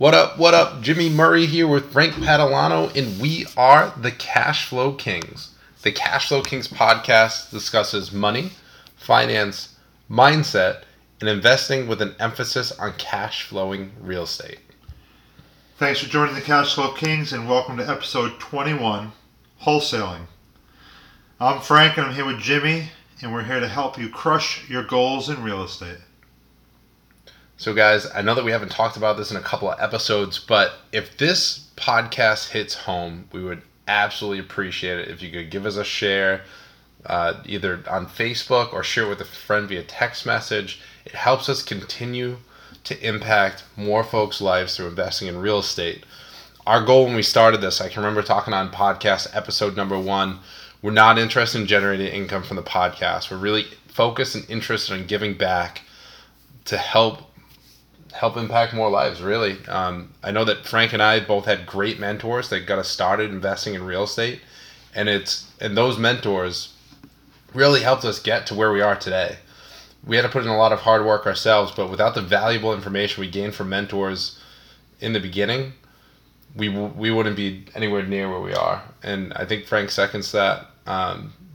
What up, Jimmy Murray here with Frank Patilano, and we are the Cashflow Kings. The Cashflow Kings podcast discusses money, finance, mindset, and investing with an emphasis on cash flowing real estate. Thanks for joining the Cashflow Kings, and welcome to episode 21, Wholesaling. I'm Frank, and I'm here with Jimmy, and we're here to help you crush your goals in real estate. So guys, I know that we haven't talked about this in a couple of episodes, but if this podcast hits home, we would absolutely appreciate it if you could give us a share, either on Facebook or share it with a friend via text message. It helps us continue to impact more folks' lives through investing in real estate. Our goal when we started this, I can remember talking on podcast episode number 1, we're not interested in generating income from the podcast. We're really focused and interested in giving back to help impact more lives, really. I know that Frank and I both had great mentors that got us started investing in real estate, and those mentors really helped us get to where we are today. We had to put in a lot of hard work ourselves, but without the valuable information we gained from mentors in the beginning, we wouldn't be anywhere near where we are. And I think Frank seconds that.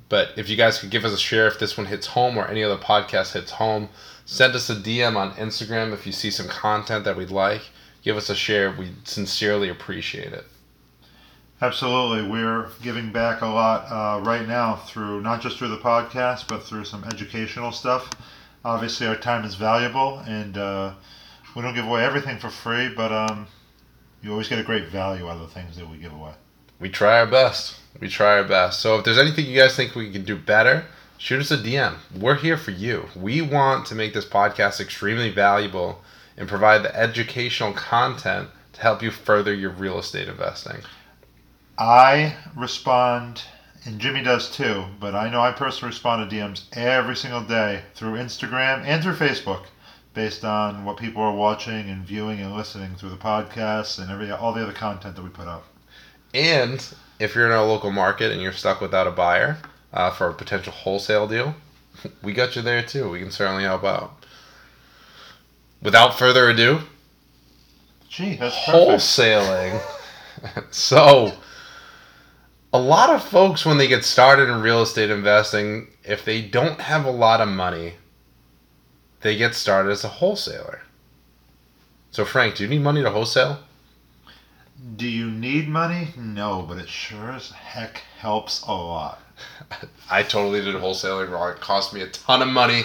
But if you guys could give us a share if this one hits home or any other podcast hits home, send us a DM on Instagram if you see some content that we'd like. Give us a share. We sincerely appreciate it. Absolutely. We're giving back a lot right now through not just through the podcast, but through some educational stuff. Obviously, our time is valuable, and we don't give away everything for free, but you always get a great value out of the things that we give away. We try our best. So if there's anything you guys think we can do better, shoot us a DM. We're here for you. We want to make this podcast extremely valuable and provide the educational content to help you further your real estate investing. I respond, and Jimmy does too, but I know I personally respond to DMs every single day through Instagram and through Facebook based on what people are watching and viewing and listening through the podcast and all the other content that we put out. And if you're in our local market and you're stuck without a buyer, for a potential wholesale deal, we got you there too. We can certainly help out. Without further ado, gee, that's wholesaling. So, a lot of folks, when they get started in real estate investing, if they don't have a lot of money, they get started as a wholesaler. So, Frank, do you need money to wholesale? Do you need money? No, but it sure as heck helps a lot. I totally did wholesaling wrong. It cost me a ton of money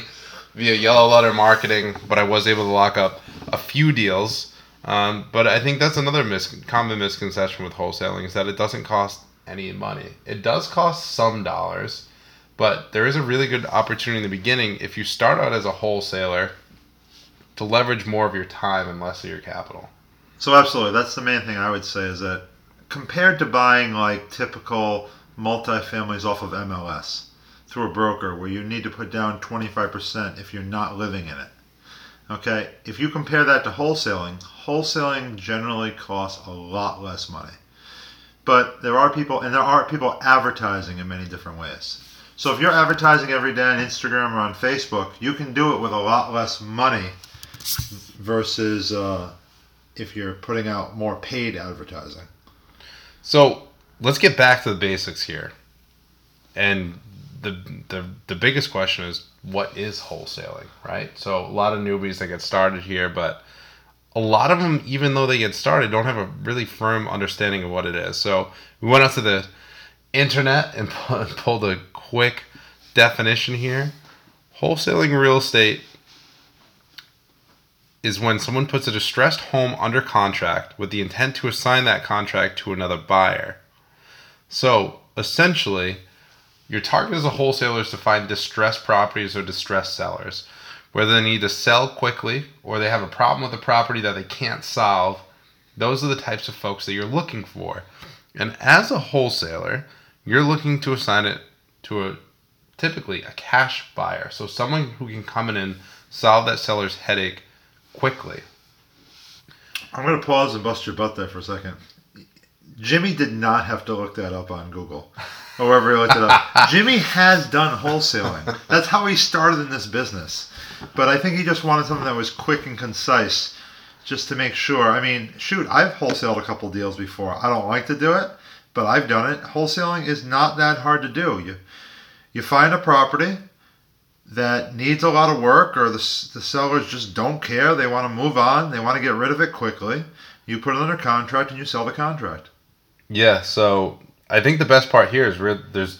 via yellow letter marketing, but I was able to lock up a few deals. But I think that's another common misconception with wholesaling is that it doesn't cost any money. It does cost some dollars, but there is a really good opportunity in the beginning if you start out as a wholesaler to leverage more of your time and less of your capital. So absolutely, that's the main thing I would say is that compared to buying like typical multifamilies off of MLS through a broker where you need to put down 25% if you're not living in it. Okay, if you compare that to wholesaling, wholesaling generally costs a lot less money. But there are people advertising in many different ways. So if you're advertising every day on Instagram or on Facebook, you can do it with a lot less money versus if you're putting out more paid advertising. So let's get back to the basics here. And the biggest question is, what is wholesaling, right? So a lot of newbies that get started here, but a lot of them, even though they get started, don't have a really firm understanding of what it is. So we went out to the internet and pulled a quick definition here. Wholesaling real estate is when someone puts a distressed home under contract with the intent to assign that contract to another buyer. So essentially, your target as a wholesaler is to find distressed properties or distressed sellers, whether they need to sell quickly or they have a problem with a property that they can't solve. Those are the types of folks that you're looking for. And as a wholesaler, you're looking to assign it to typically a cash buyer. So someone who can come in and solve that seller's headache quickly. I'm going to pause and bust your butt there for a second. Jimmy did not have to look that up on Google, however he looked it up. Jimmy has done wholesaling. That's how he started in this business. But I think he just wanted something that was quick and concise just to make sure. I mean, shoot, I've wholesaled a couple deals before. I don't like to do it, but I've done it. Wholesaling is not that hard to do. You find a property that needs a lot of work, or the sellers just don't care. They want to move on. They want to get rid of it quickly. You put it under contract and you sell the contract. Yeah, so I think the best part here is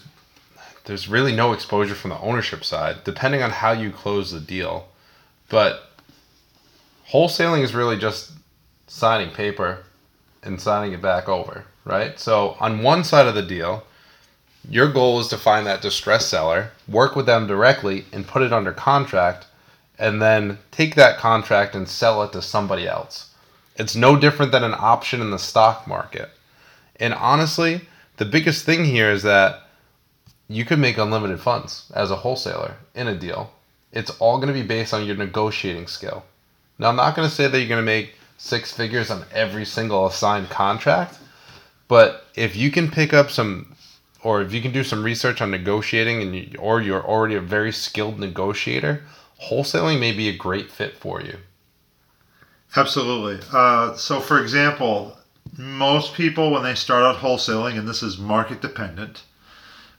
there's really no exposure from the ownership side, depending on how you close the deal. But wholesaling is really just signing paper and signing it back over, right? So on one side of the deal, your goal is to find that distressed seller, work with them directly, and put it under contract, and then take that contract and sell it to somebody else. It's no different than an option in the stock market. And honestly, the biggest thing here is that you can make unlimited funds as a wholesaler in a deal. It's all going to be based on your negotiating skill. Now, I'm not going to say that you're going to make six figures on every single assigned contract, but if you can pick up some, or if you can do some research on negotiating, and or you're already a very skilled negotiator, wholesaling may be a great fit for you. Absolutely. So, for example, most people when they start out wholesaling, and this is market dependent,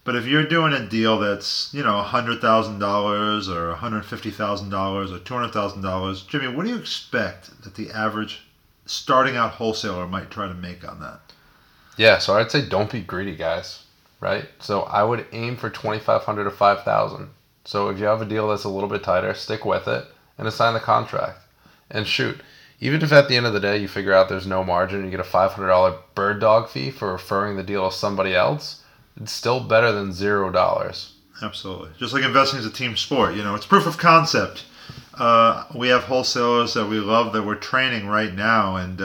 but if you're doing a deal that's, you know, $100,000 or $150,000 or $200,000, Jimmy, what do you expect that the average starting out wholesaler might try to make on that? Yeah, so I'd say don't be greedy, guys, right? So I would aim for $2,500 to $5,000. So if you have a deal that's a little bit tighter, stick with it and assign the contract. And shoot, even if at the end of the day you figure out there's no margin, you get a $500 bird dog fee for referring the deal to somebody else, it's still better than $0. Absolutely. Just like investing is a team sport, you know, it's proof of concept. We have wholesalers that we love that we're training right now, and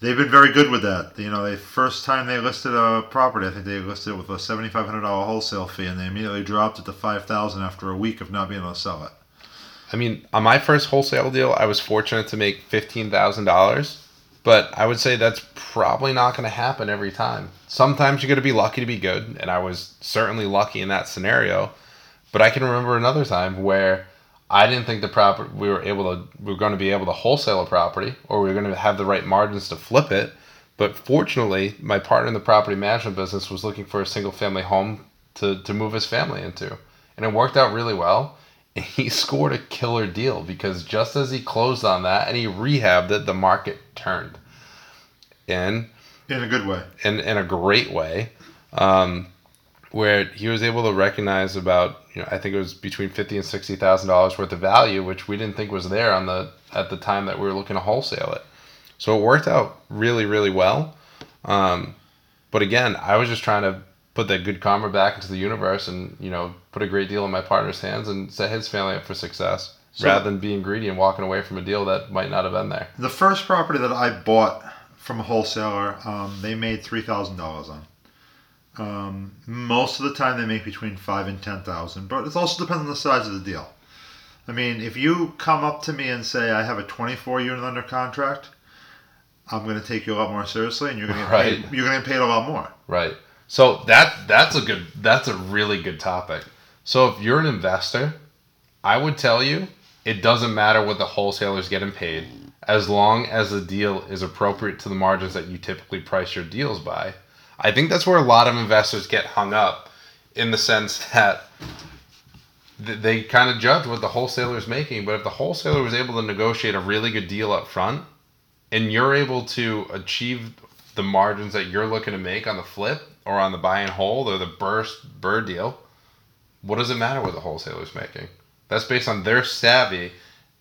they've been very good with that. You know, the first time they listed a property, I think they listed it with a $7,500 wholesale fee, and they immediately dropped it to $5,000 after a week of not being able to sell it. I mean, on my first wholesale deal, I was fortunate to make $15,000. But I would say that's probably not going to happen every time. Sometimes you're going to be lucky to be good, and I was certainly lucky in that scenario. But I can remember another time where I didn't think the property we were going to be able to wholesale a property, or we were going to have the right margins to flip it. But fortunately, my partner in the property management business was looking for a single-family home to move his family into, and it worked out really well. And he scored a killer deal because just as he closed on that and he rehabbed it, the market turned. And in a good way. In a great way. Where he was able to recognize about, you know, I think it was between $50,000 and $60,000 worth of value, which we didn't think was there at the time that we were looking to wholesale it. So it worked out really, really well. But again, I was just trying to put that good karma back into the universe and, you know, put a great deal in my partner's hands and set his family up for success, so rather than being greedy and walking away from a deal that might not have been there. The first property that I bought from a wholesaler, they made $3,000 on. Most of the time they make between $5,000 and $10,000, but it also depends on the size of the deal. I mean, if you come up to me and say, I have a 24 unit under contract, I'm going to take you a lot more seriously, and you're going to get paid, you're going to get paid a lot more. Right. So that's a really good topic. So if you're an investor, I would tell you it doesn't matter what the wholesaler's getting paid as long as the deal is appropriate to the margins that you typically price your deals by. I think that's where a lot of investors get hung up, in the sense that they kind of judge what the wholesaler's making. But if the wholesaler was able to negotiate a really good deal up front and you're able to achieve the margins that you're looking to make on the flip, or on the buy and hold, or the bird deal, what does it matter what the wholesaler's making? That's based on their savvy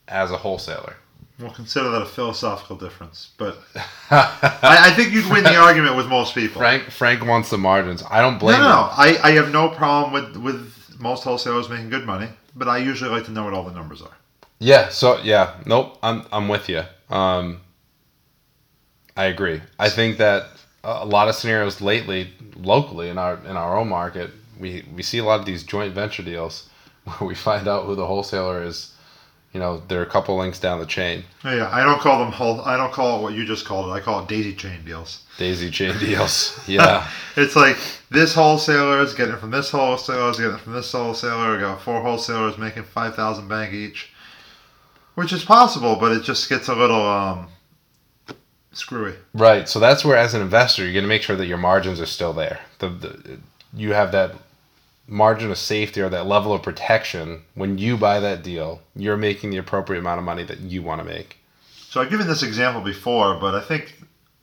as a wholesaler. We'll consider that a philosophical difference, but I think you'd win the argument with most people. Frank wants the margins. I don't blame him. No. I have no problem with most wholesalers making good money, but I usually like to know what all the numbers are. Yeah. So yeah. Nope. I'm with you. I agree. I think that a lot of scenarios lately, locally in our own market, we see a lot of these joint venture deals where we find out who the wholesaler is. You know, they're a couple links down the chain. Oh, yeah, I don't call them I don't call it what you just called it. I call it daisy chain deals. Daisy chain deals. Yeah, it's like this wholesaler is getting it from this wholesaler, is getting it from this wholesaler. We got four wholesalers making $5,000 bank each. Which is possible, but it just gets a little screwy. Right. So that's where, as an investor, you're going to make sure that your margins are still there. You have that margin of safety or that level of protection. When you buy that deal, you're making the appropriate amount of money that you want to make. So I've given this example before, but I think,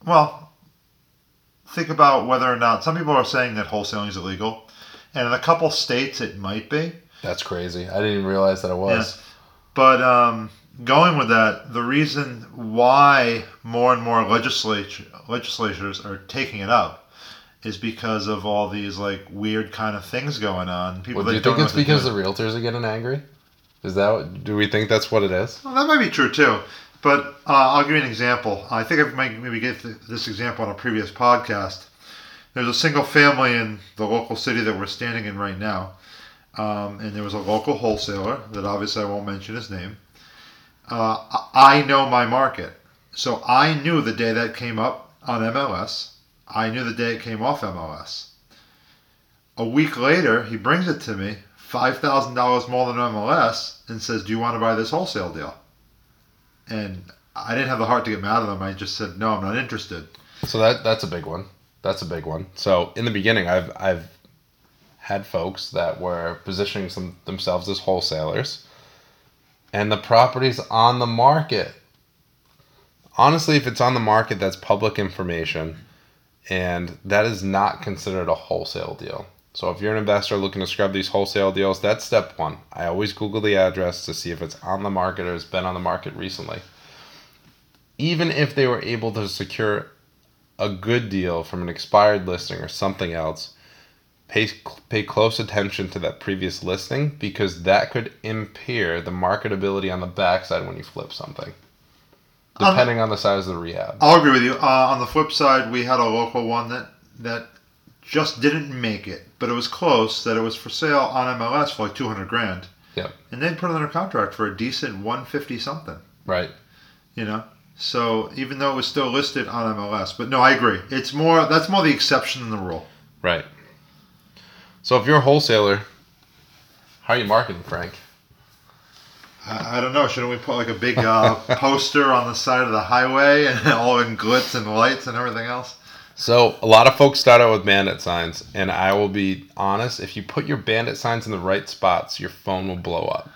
well, think about whether or not some people are saying that wholesaling is illegal. And in a couple states, it might be. That's crazy. I didn't even realize that it was. Yeah. But going with that, the reason why more and more legislatures are taking it up is because of all these like weird kind of things going on. People do you think it's because the realtors are getting angry? Do we think that's what it is? Well, that might be true too. But I'll give you an example. I think I might maybe give this example on a previous podcast. There's a single family in the local city that we're standing in right now. And there was a local wholesaler that obviously I won't mention his name. I know my market. So I knew the day that came up on MLS. I knew the day it came off MLS. A week later, he brings it to me, $5,000 more than MLS, and says, do you want to buy this wholesale deal? And I didn't have the heart to get mad at him. I just said, no, I'm not interested. So that's a big one. That's a big one. So in the beginning, I've had folks that were positioning themselves as wholesalers, and the property's on the market. Honestly, if it's on the market, that's public information, and that is not considered a wholesale deal. So if you're an investor looking to scrub these wholesale deals, that's step one. I always Google the address to see if it's on the market or it's been on the market recently. Even if they were able to secure a good deal from an expired listing or something else, Pay close attention to that previous listing, because that could impair the marketability on the backside when you flip something, depending on the size of the rehab. I'll agree with you. On the flip side, we had a local one that just didn't make it, but it was close, that it was for sale on MLS for like $200,000. Yep. And they put it under contract for a decent $150,000 something. Right. You know? So even though it was still listed on MLS. But no, I agree. That's more the exception than the rule. Right. So if you're a wholesaler, how are you marketing, Frank? I don't know. Shouldn't we put like a big poster on the side of the highway, and all in glitz and lights and everything else? So a lot of folks start out with bandit signs, and I will be honest. If you put your bandit signs in the right spots, your phone will blow up.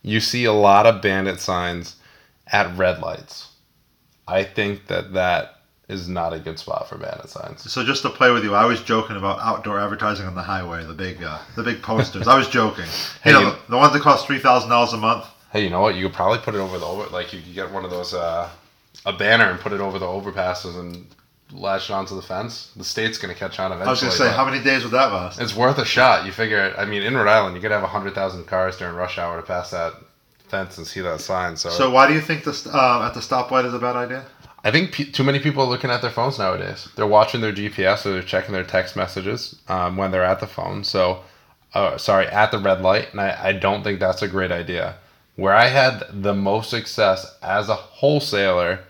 You see a lot of bandit signs at red lights. I think that is not a good spot for bandit signs. So just to play with you, I was joking about outdoor advertising on the highway, the big posters. I was joking. Hey, you know, the ones that cost $3,000 a month. Hey, you know what? You could probably put it over you could get one of those, a banner and put it over the overpasses and lash it onto the fence. The state's going to catch on eventually. I was going to say, how many days would that last? It's worth a shot. You figure, in Rhode Island, you could have 100,000 cars during rush hour to pass that fence and see that sign. So why do you think this at the stoplight is a bad idea? I think too many people are looking at their phones nowadays. They're watching their GPS or they're checking their text messages when they're at the phone. So, at the red light. And I don't think that's a great idea. Where I had the most success as a wholesaler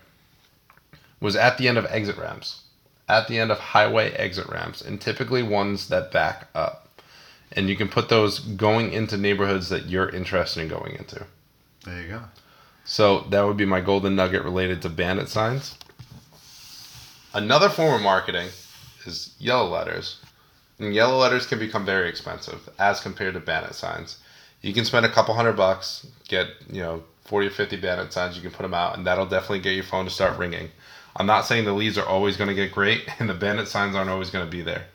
was at the end of exit ramps, at the end of highway exit ramps, and typically ones that back up. And you can put those going into neighborhoods that you're interested in going into. There you go. So that would be my golden nugget related to bandit signs. Another form of marketing is yellow letters. And yellow letters can become very expensive as compared to bandit signs. You can spend a couple $100, get 40 or 50 bandit signs, you can put them out, and that'll definitely get your phone to start ringing. I'm not saying the leads are always going to get great and the bandit signs aren't always going to be there.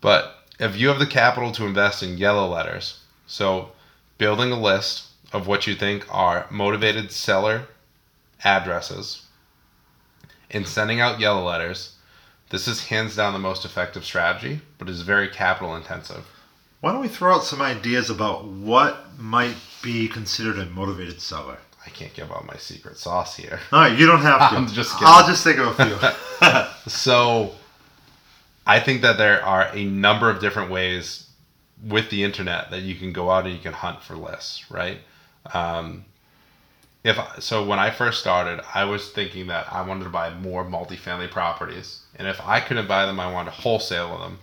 But if you have the capital to invest in yellow letters, so building a list of what you think are motivated seller addresses and sending out yellow letters, this is hands down the most effective strategy, but is very capital intensive. Why don't we throw out some ideas about what might be considered a motivated seller? I can't give out my secret sauce here. All right, you don't have to. I'm just kidding. I'll just think of a few. So I think that there are a number of different ways with the internet that you can go out and you can hunt for lists, right? When I first started, I was thinking that I wanted to buy more multifamily properties, and if I couldn't buy them, I wanted to wholesale them,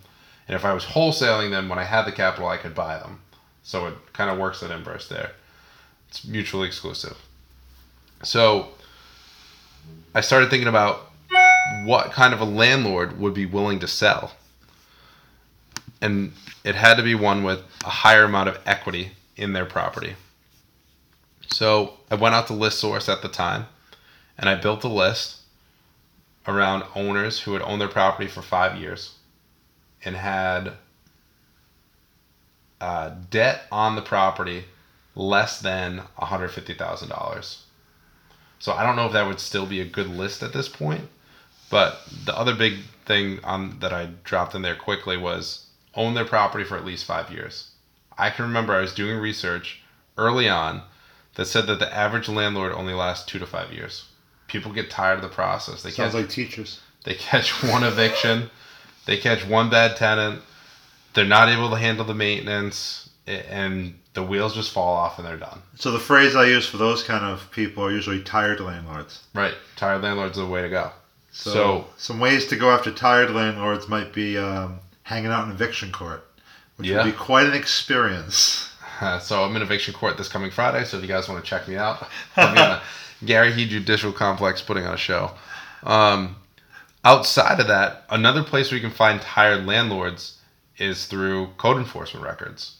and if I was wholesaling them, when I had the capital, I could buy them. So it kind of works at inverse there. It's mutually exclusive. So I started thinking about what kind of a landlord would be willing to sell. And it had to be one with a higher amount of equity in their property. So I went out to ListSource at the time, and I built a list around owners who had owned their property for 5 years and had debt on the property less than $150,000. So I don't know if that would still be a good list at this point, but the other big thing that I dropped in there quickly was own their property for at least 5 years. I can remember I was doing research early on that said that the average landlord only lasts 2 to 5 years. People get tired of the process. Sounds like teachers. They catch one eviction. They catch one bad tenant. They're not able to handle the maintenance, and the wheels just fall off and they're done. So the phrase I use for those kind of people are usually tired landlords. Right. Tired landlords are the way to go. So some ways to go after tired landlords might be hanging out in eviction court, which would be quite an experience. So I'm in eviction court this coming Friday, so if you guys want to check me out, I'm going to Gary Heed Judicial Complex putting on a show. Outside of that, another place where you can find tired landlords is through code enforcement records.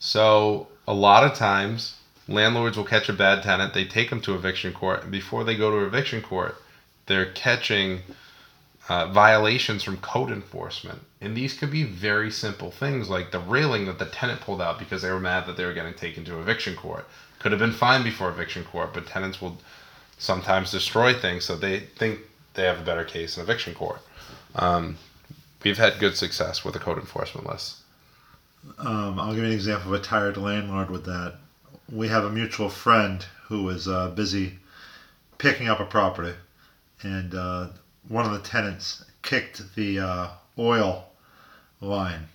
So a lot of times, landlords will catch a bad tenant, they take them to eviction court, and before they go to eviction court, they're catching violations from code enforcement. And these could be very simple things, like the railing that the tenant pulled out because they were mad that they were getting taken to eviction court. Could have been fined before eviction court, but tenants will sometimes destroy things, so they think they have a better case in eviction court. We've had good success with the code enforcement list. I'll give you an example of a tired landlord with that. We have a mutual friend who was busy picking up a property, and one of the tenants kicked the oil line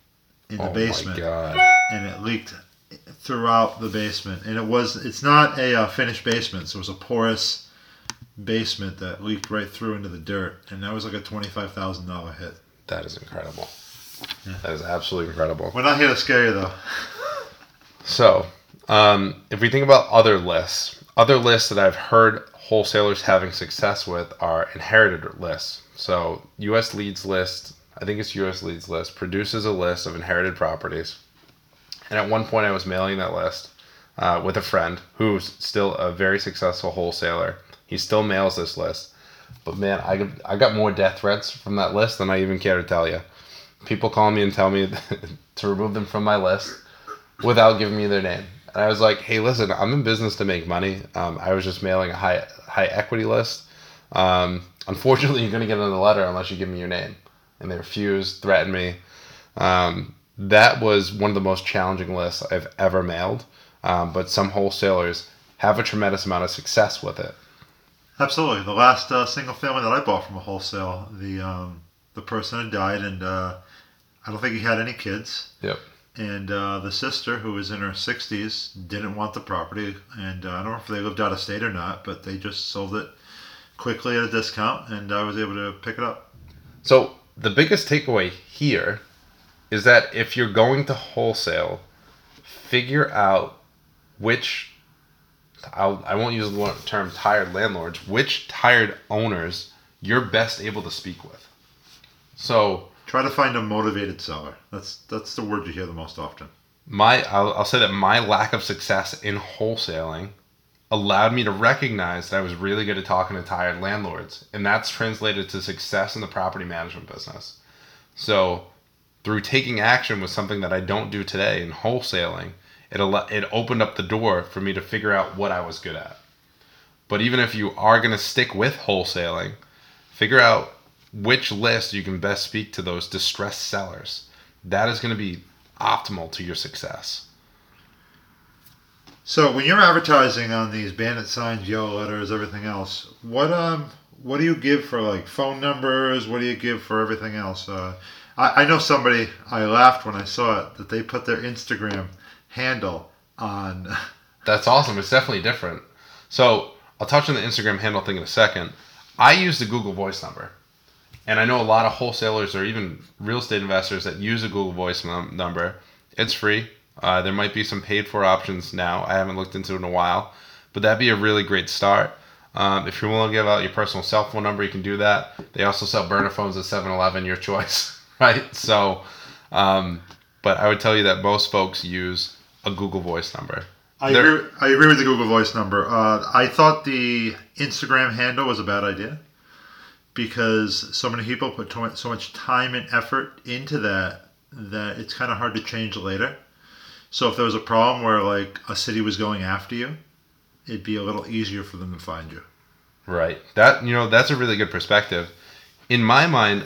in the basement. My God. And it leaked throughout the basement. And it's not a finished basement, so it was a porous basement that leaked right through into the dirt. And that was like a $25,000 hit. That is incredible. Yeah. That is absolutely incredible. We're not here to scare you, though. So, if we think about other lists that I've heard wholesalers having success with are inherited lists. So, U.S. Leads List produces a list of inherited properties. And at one point, I was mailing that list with a friend who's still a very successful wholesaler. He still mails this list. But, man, I got more death threats from that list than I even care to tell you. People call me and tell me to remove them from my list without giving me their name. And I was like, hey, listen, I'm in business to make money. I was just mailing a high equity list. Unfortunately, you're going to get another letter unless you give me your name. And they refused, threatened me. That was one of the most challenging lists I've ever mailed. But some wholesalers have a tremendous amount of success with it. Absolutely. The last single family that I bought from a wholesale, the person had died, and I don't think he had any kids. Yep. And the sister, who was in her 60s, didn't want the property. And I don't know if they lived out of state or not, but they just sold it quickly at a discount, and I was able to pick it up. So the biggest takeaway here is that if you're going to wholesale, figure out I won't use the term tired landlords, which tired owners you're best able to speak with. So try to find a motivated seller. That's the word you hear the most often. I'll say that my lack of success in wholesaling allowed me to recognize that I was really good at talking to tired landlords, and that's translated to success in the property management business. So through taking action with something that I don't do today in wholesaling, it opened up the door for me to figure out what I was good at. But even if you are going to stick with wholesaling, figure out which list you can best speak to those distressed sellers. That is going to be optimal to your success. So when you're advertising on these bandit signs, yellow letters, everything else, what do you give for like phone numbers? What do you give for everything else? I know somebody, I laughed when I saw it, that they put their Instagram handle on. That's awesome. It's definitely different. So I'll touch on the Instagram handle thing in a second. I use the Google Voice number. And I know a lot of wholesalers or even real estate investors that use a Google Voice number. It's free. There might be some paid for options now. I haven't looked into it in a while. but that'd be a really great start. If you're willing to give out your personal cell phone number, you can do that. They also sell burner phones at 7-Eleven, your choice, right? So, but I would tell you that most folks use a Google Voice number. I agree with the Google Voice number. I thought the Instagram handle was a bad idea because so many people put so much time and effort into that that it's kind of hard to change later. So if there was a problem where like a city was going after you, it'd be a little easier for them to find you. Right. That, you know, that's a really good perspective. In my mind,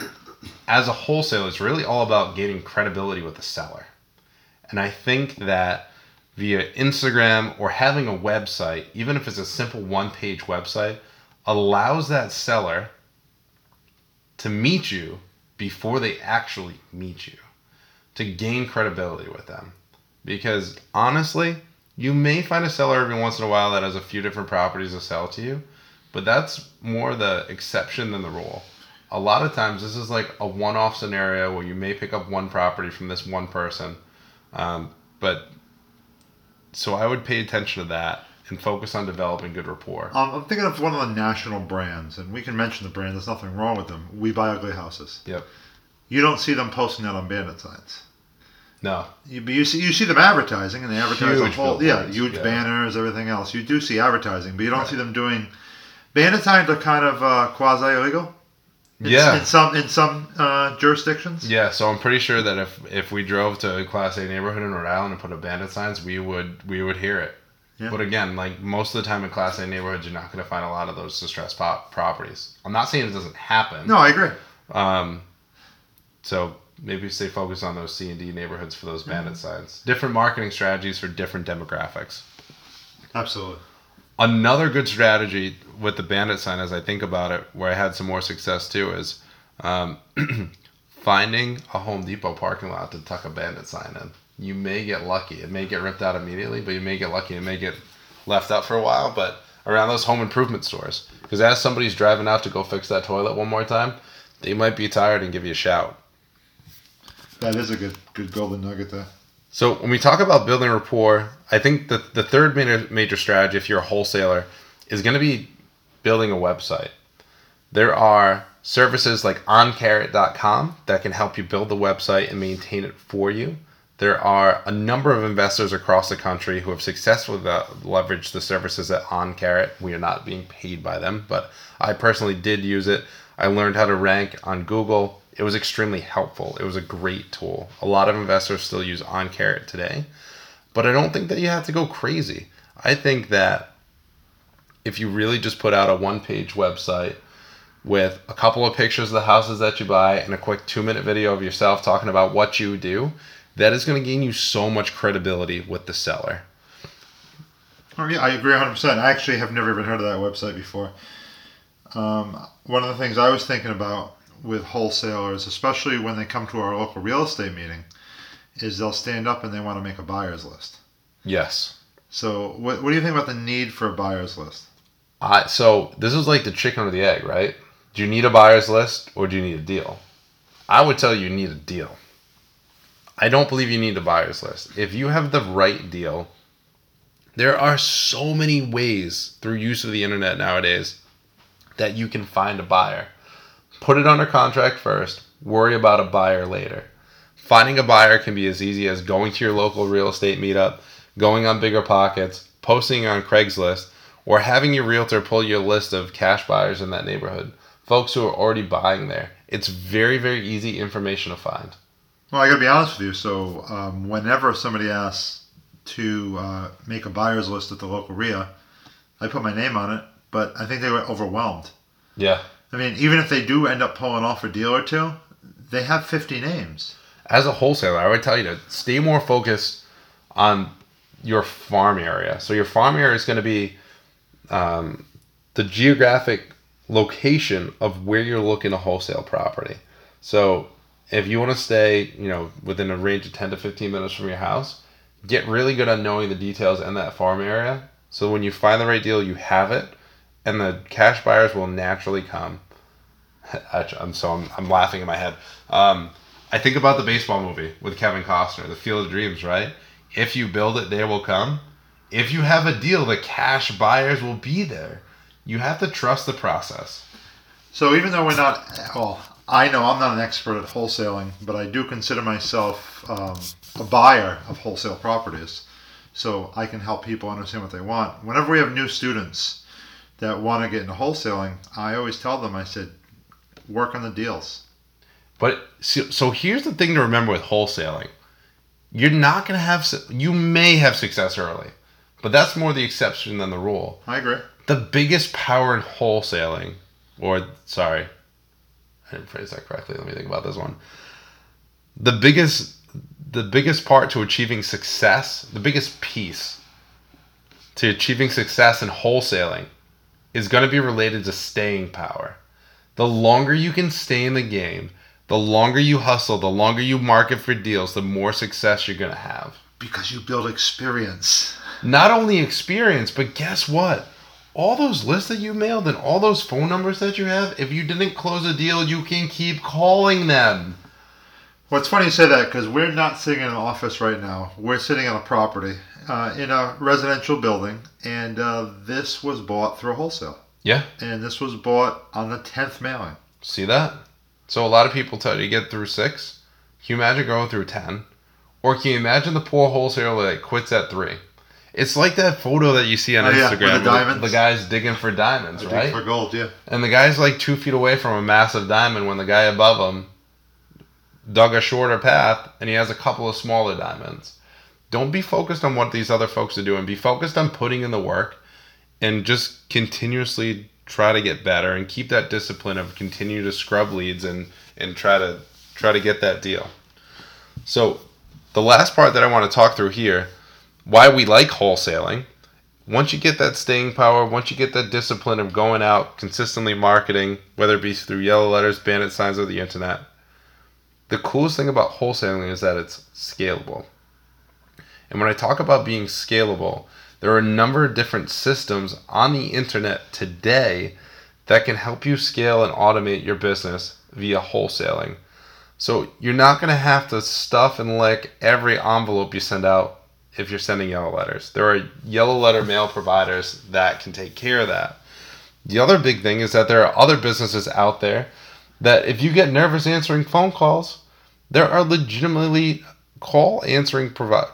as a wholesaler, it's really all about gaining credibility with the seller. And I think that via Instagram or having a website, even if it's a simple one-page website, allows that seller to meet you before they actually meet you, to gain credibility with them. Because honestly, you may find a seller every once in a while that has a few different properties to sell to you, but that's more the exception than the rule. A lot of times, this is like a one-off scenario where you may pick up one property from this one person. But so I would pay attention to that and focus on developing good rapport. I'm thinking of one of the national brands, and we can mention the brand. There's nothing wrong with them. We Buy Ugly Houses. Yep. You don't see them posting that on bandit signs. No. You see them advertising, and they advertise a whole... Yeah, huge banners, everything else. You do see advertising, but you don't see them doing... Bandit signs are kind of quasi-illegal. In some jurisdictions. Yeah, so I'm pretty sure that if we drove to a Class A neighborhood in Rhode Island and put up bandit signs, we would hear it. Yeah. But again, like most of the time in Class A neighborhoods, you're not going to find a lot of those distressed properties. I'm not saying it doesn't happen. No, I agree. So maybe stay focused on those C and D neighborhoods for those bandit signs. Different marketing strategies for different demographics. Absolutely. Another good strategy with the bandit sign, as I think about it, where I had some more success too, is finding a Home Depot parking lot to tuck a bandit sign in. You may get lucky. It may get ripped out immediately, but you may get lucky. It may get left out for a while, but around those home improvement stores. Because as somebody's driving out to go fix that toilet one more time, they might be tired and give you a shout. That is a good golden nugget there. So when we talk about building rapport, I think that the third major strategy, if you're a wholesaler, is going to be building a website. There are services like OnCarrot.com that can help you build the website and maintain it for you. There are a number of investors across the country who have successfully leveraged the services at OnCarrot. We are not being paid by them, but I personally did use it. I learned how to rank on Google. It was extremely helpful. It was a great tool. A lot of investors still use OnCarrot today, but I don't think that you have to go crazy. I think that if you really just put out a one-page website with a couple of pictures of the houses that you buy and a quick 2-minute video of yourself talking about what you do, that is going to gain you so much credibility with the seller. Oh, yeah, I agree 100%. I actually have never even heard of that website before. One of the things I was thinking about with wholesalers, especially when they come to our local real estate meeting, is they'll stand up and they want to make a buyer's list. Yes. So what do you think about the need for a buyer's list? So this is like the chicken or the egg, right? Do you need a buyer's list or do you need a deal? I would tell you need a deal. I don't believe you need a buyer's list. If you have the right deal, there are so many ways through use of the internet nowadays that you can find a buyer. Put it under contract first, worry about a buyer later. Finding a buyer can be as easy as going to your local real estate meetup, going on BiggerPockets, posting on Craigslist, or having your realtor pull your list of cash buyers in that neighborhood, folks who are already buying there. It's very, very easy information to find. Well, I gotta be honest with you. So whenever somebody asks to make a buyer's list at the local RIA, I put my name on it, but I think they were overwhelmed. Yeah. I mean, even if they do end up pulling off a deal or two, they have 50 names. As a wholesaler, I would tell you to stay more focused on your farm area. So your farm area is going to be the geographic location of where you're looking to wholesale property. So if you want to stay, within a range of 10 to 15 minutes from your house, get really good on knowing the details in that farm area. So when you find the right deal, you have it. And the cash buyers will naturally come. I'm laughing in my head. I think about the baseball movie with Kevin Costner, The Field of Dreams, right? If you build it, they will come. If you have a deal, the cash buyers will be there. You have to trust the process. So even though we're not, well, I know I'm not an expert at wholesaling, but I do consider myself a buyer of wholesale properties. So I can help people understand what they want. Whenever we have new students that want to get into wholesaling, I always tell them, I said, work on the deals. But so here's the thing to remember with wholesaling. You're not going to have, you may have success early, but that's more the exception than the rule. I agree. The biggest power in wholesaling, or sorry, I didn't phrase that correctly. Let me think about this one. The biggest part to achieving success, the biggest piece to achieving success in wholesaling is going to be related to staying power. The longer you can stay in the game, the longer you hustle, the longer you market for deals, the more success you're going to have. Because you build experience. Not only experience, but guess what? All those lists that you mailed and all those phone numbers that you have, if you didn't close a deal, you can keep calling them. Well, it's funny you say that because we're not sitting in an office right now. We're sitting on a property in a residential building, and this was bought through wholesale. Yeah. And this was bought on the 10th mailing. See that? So a lot of people tell you get through 6. Can you imagine going through 10? Or can you imagine the poor wholesaler that quits at 3? It's like that photo that you see on Instagram. The guy's digging for diamonds, right? Digging for gold, yeah. And the guy's like 2 feet away from a massive diamond when the guy above him dug a shorter path and he has a couple of smaller diamonds. Don't be focused on what these other folks are doing. Be focused on putting in the work and just continuously try to get better and keep that discipline of continue to scrub leads and try to get that deal. So the last part that I want to talk through here, why we like wholesaling, once you get that staying power, once you get that discipline of going out, consistently marketing, whether it be through yellow letters, bandit signs, or the internet, the coolest thing about wholesaling is that it's scalable. And when I talk about being scalable, there are a number of different systems on the internet today that can help you scale and automate your business via wholesaling. So you're not going to have to stuff and lick every envelope you send out if you're sending yellow letters. There are yellow letter mail providers that can take care of that. The other big thing is that there are other businesses out there that if you get nervous answering phone calls, there are legitimately call answering providers.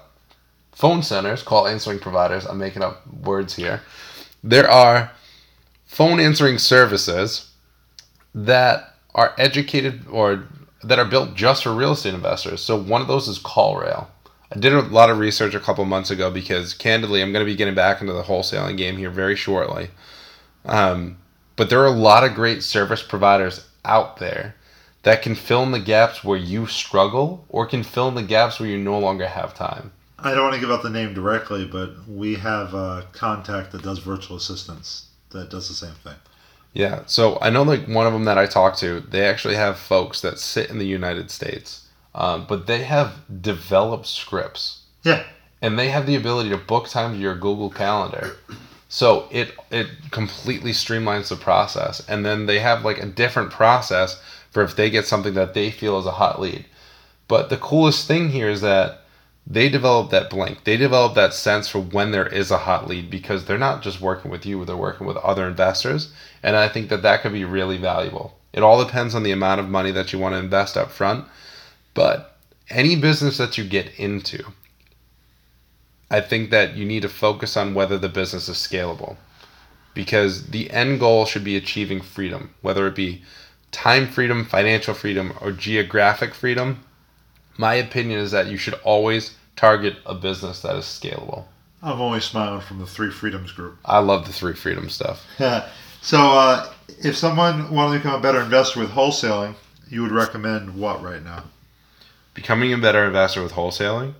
Phone centers, call answering providers. I'm making up words here. There are phone answering services that are educated or that are built just for real estate investors. So one of those is CallRail. I did a lot of research a couple months ago because, candidly, I'm going to be getting back into the wholesaling game here very shortly. But there are a lot of great service providers out there that can fill in the gaps where you struggle or can fill in the gaps where you no longer have time. I don't want to give out the name directly, but we have a contact that does virtual assistants that does the same thing. Yeah. So I know like one of them that I talked to, they actually have folks that sit in the United States, but they have developed scripts. Yeah. And they have the ability to book time to your Google Calendar. So it completely streamlines the process. And then they have like a different process for if they get something that they feel is a hot lead. But the coolest thing here is that they develop that blank. They develop that sense for when there is a hot lead because they're not just working with you. They're working with other investors. And I think that could be really valuable. It all depends on the amount of money that you want to invest up front. But any business that you get into, I think that you need to focus on whether the business is scalable because the end goal should be achieving freedom, whether it be time freedom, financial freedom, or geographic freedom. My opinion is that you should always target a business that is scalable. I'm only smiling from the Three Freedoms group. I love the Three Freedoms stuff. Yeah. So if someone wanted to become a better investor with wholesaling, you would recommend what right now? Becoming a better investor with wholesaling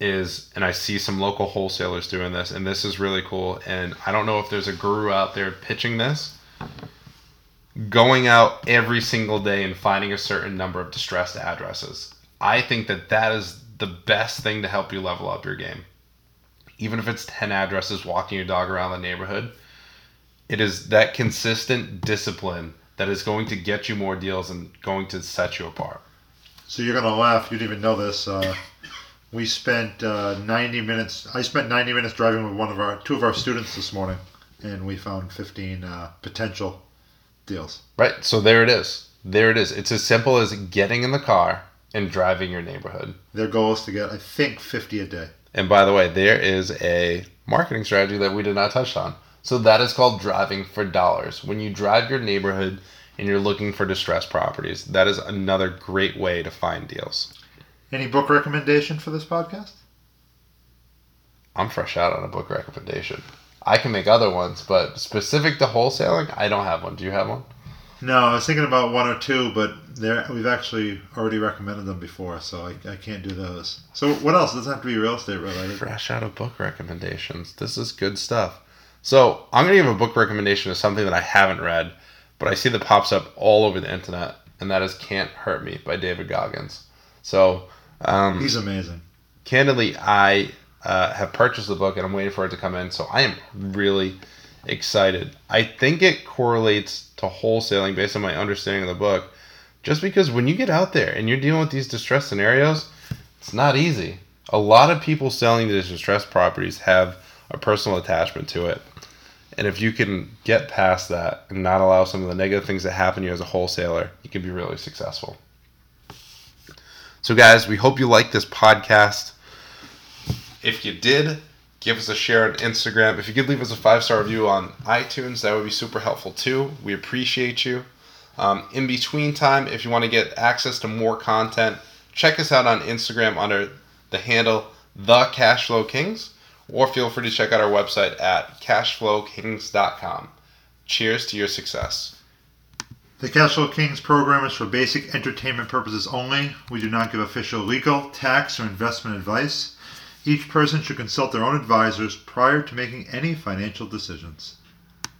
is, and I see some local wholesalers doing this, and this is really cool, and I don't know if there's a guru out there pitching this, going out every single day and finding a certain number of distressed addresses. I think that is the best thing to help you level up your game. Even if it's 10 addresses walking your dog around the neighborhood, it is that consistent discipline that is going to get you more deals and going to set you apart. So you're going to laugh. You didn't even know this. We spent 90 minutes. I spent 90 minutes driving with two of our students this morning, and we found 15 potential deals. Right. So there it is. There it is. It's as simple as getting in the car and driving your neighborhood. Their goal is to get, I think, 50 a day. And by the way, there is a marketing strategy that we did not touch on. So that is called driving for dollars. When you drive your neighborhood and you're looking for distressed properties, that is another great way to find deals. Any book recommendation for this podcast? I'm fresh out on a book recommendation. I can make other ones, but specific to wholesaling, I don't have one. Do you have one? No, I was thinking about one or two, but we've actually already recommended them before, so I can't do those. So what else? It doesn't have to be real estate related. Fresh out of book recommendations. This is good stuff. So I'm going to give a book recommendation of something that I haven't read, but I see that pops up all over the internet, and that is Can't Hurt Me by David Goggins. So he's amazing. Candidly, I have purchased the book, and I'm waiting for it to come in, so I am really excited. I think it correlates to wholesaling based on my understanding of the book, just because when you get out there and you're dealing with these distressed scenarios, it's not easy. A lot of people selling these distressed properties have a personal attachment to it, and if you can get past that and not allow some of the negative things that happen to you as a wholesaler, you can be really successful. So guys, we hope you like this podcast. If you did, give us a share on Instagram. If you could leave us a 5-star review on iTunes, that would be super helpful too. We appreciate you. In between time, if you want to get access to more content, check us out on Instagram under the handle The Cashflow Kings, or feel free to check out our website at cashflowkings.com. Cheers to your success. The Cashflow Kings program is for basic entertainment purposes only. We do not give official legal, tax, or investment advice. Each person should consult their own advisors prior to making any financial decisions.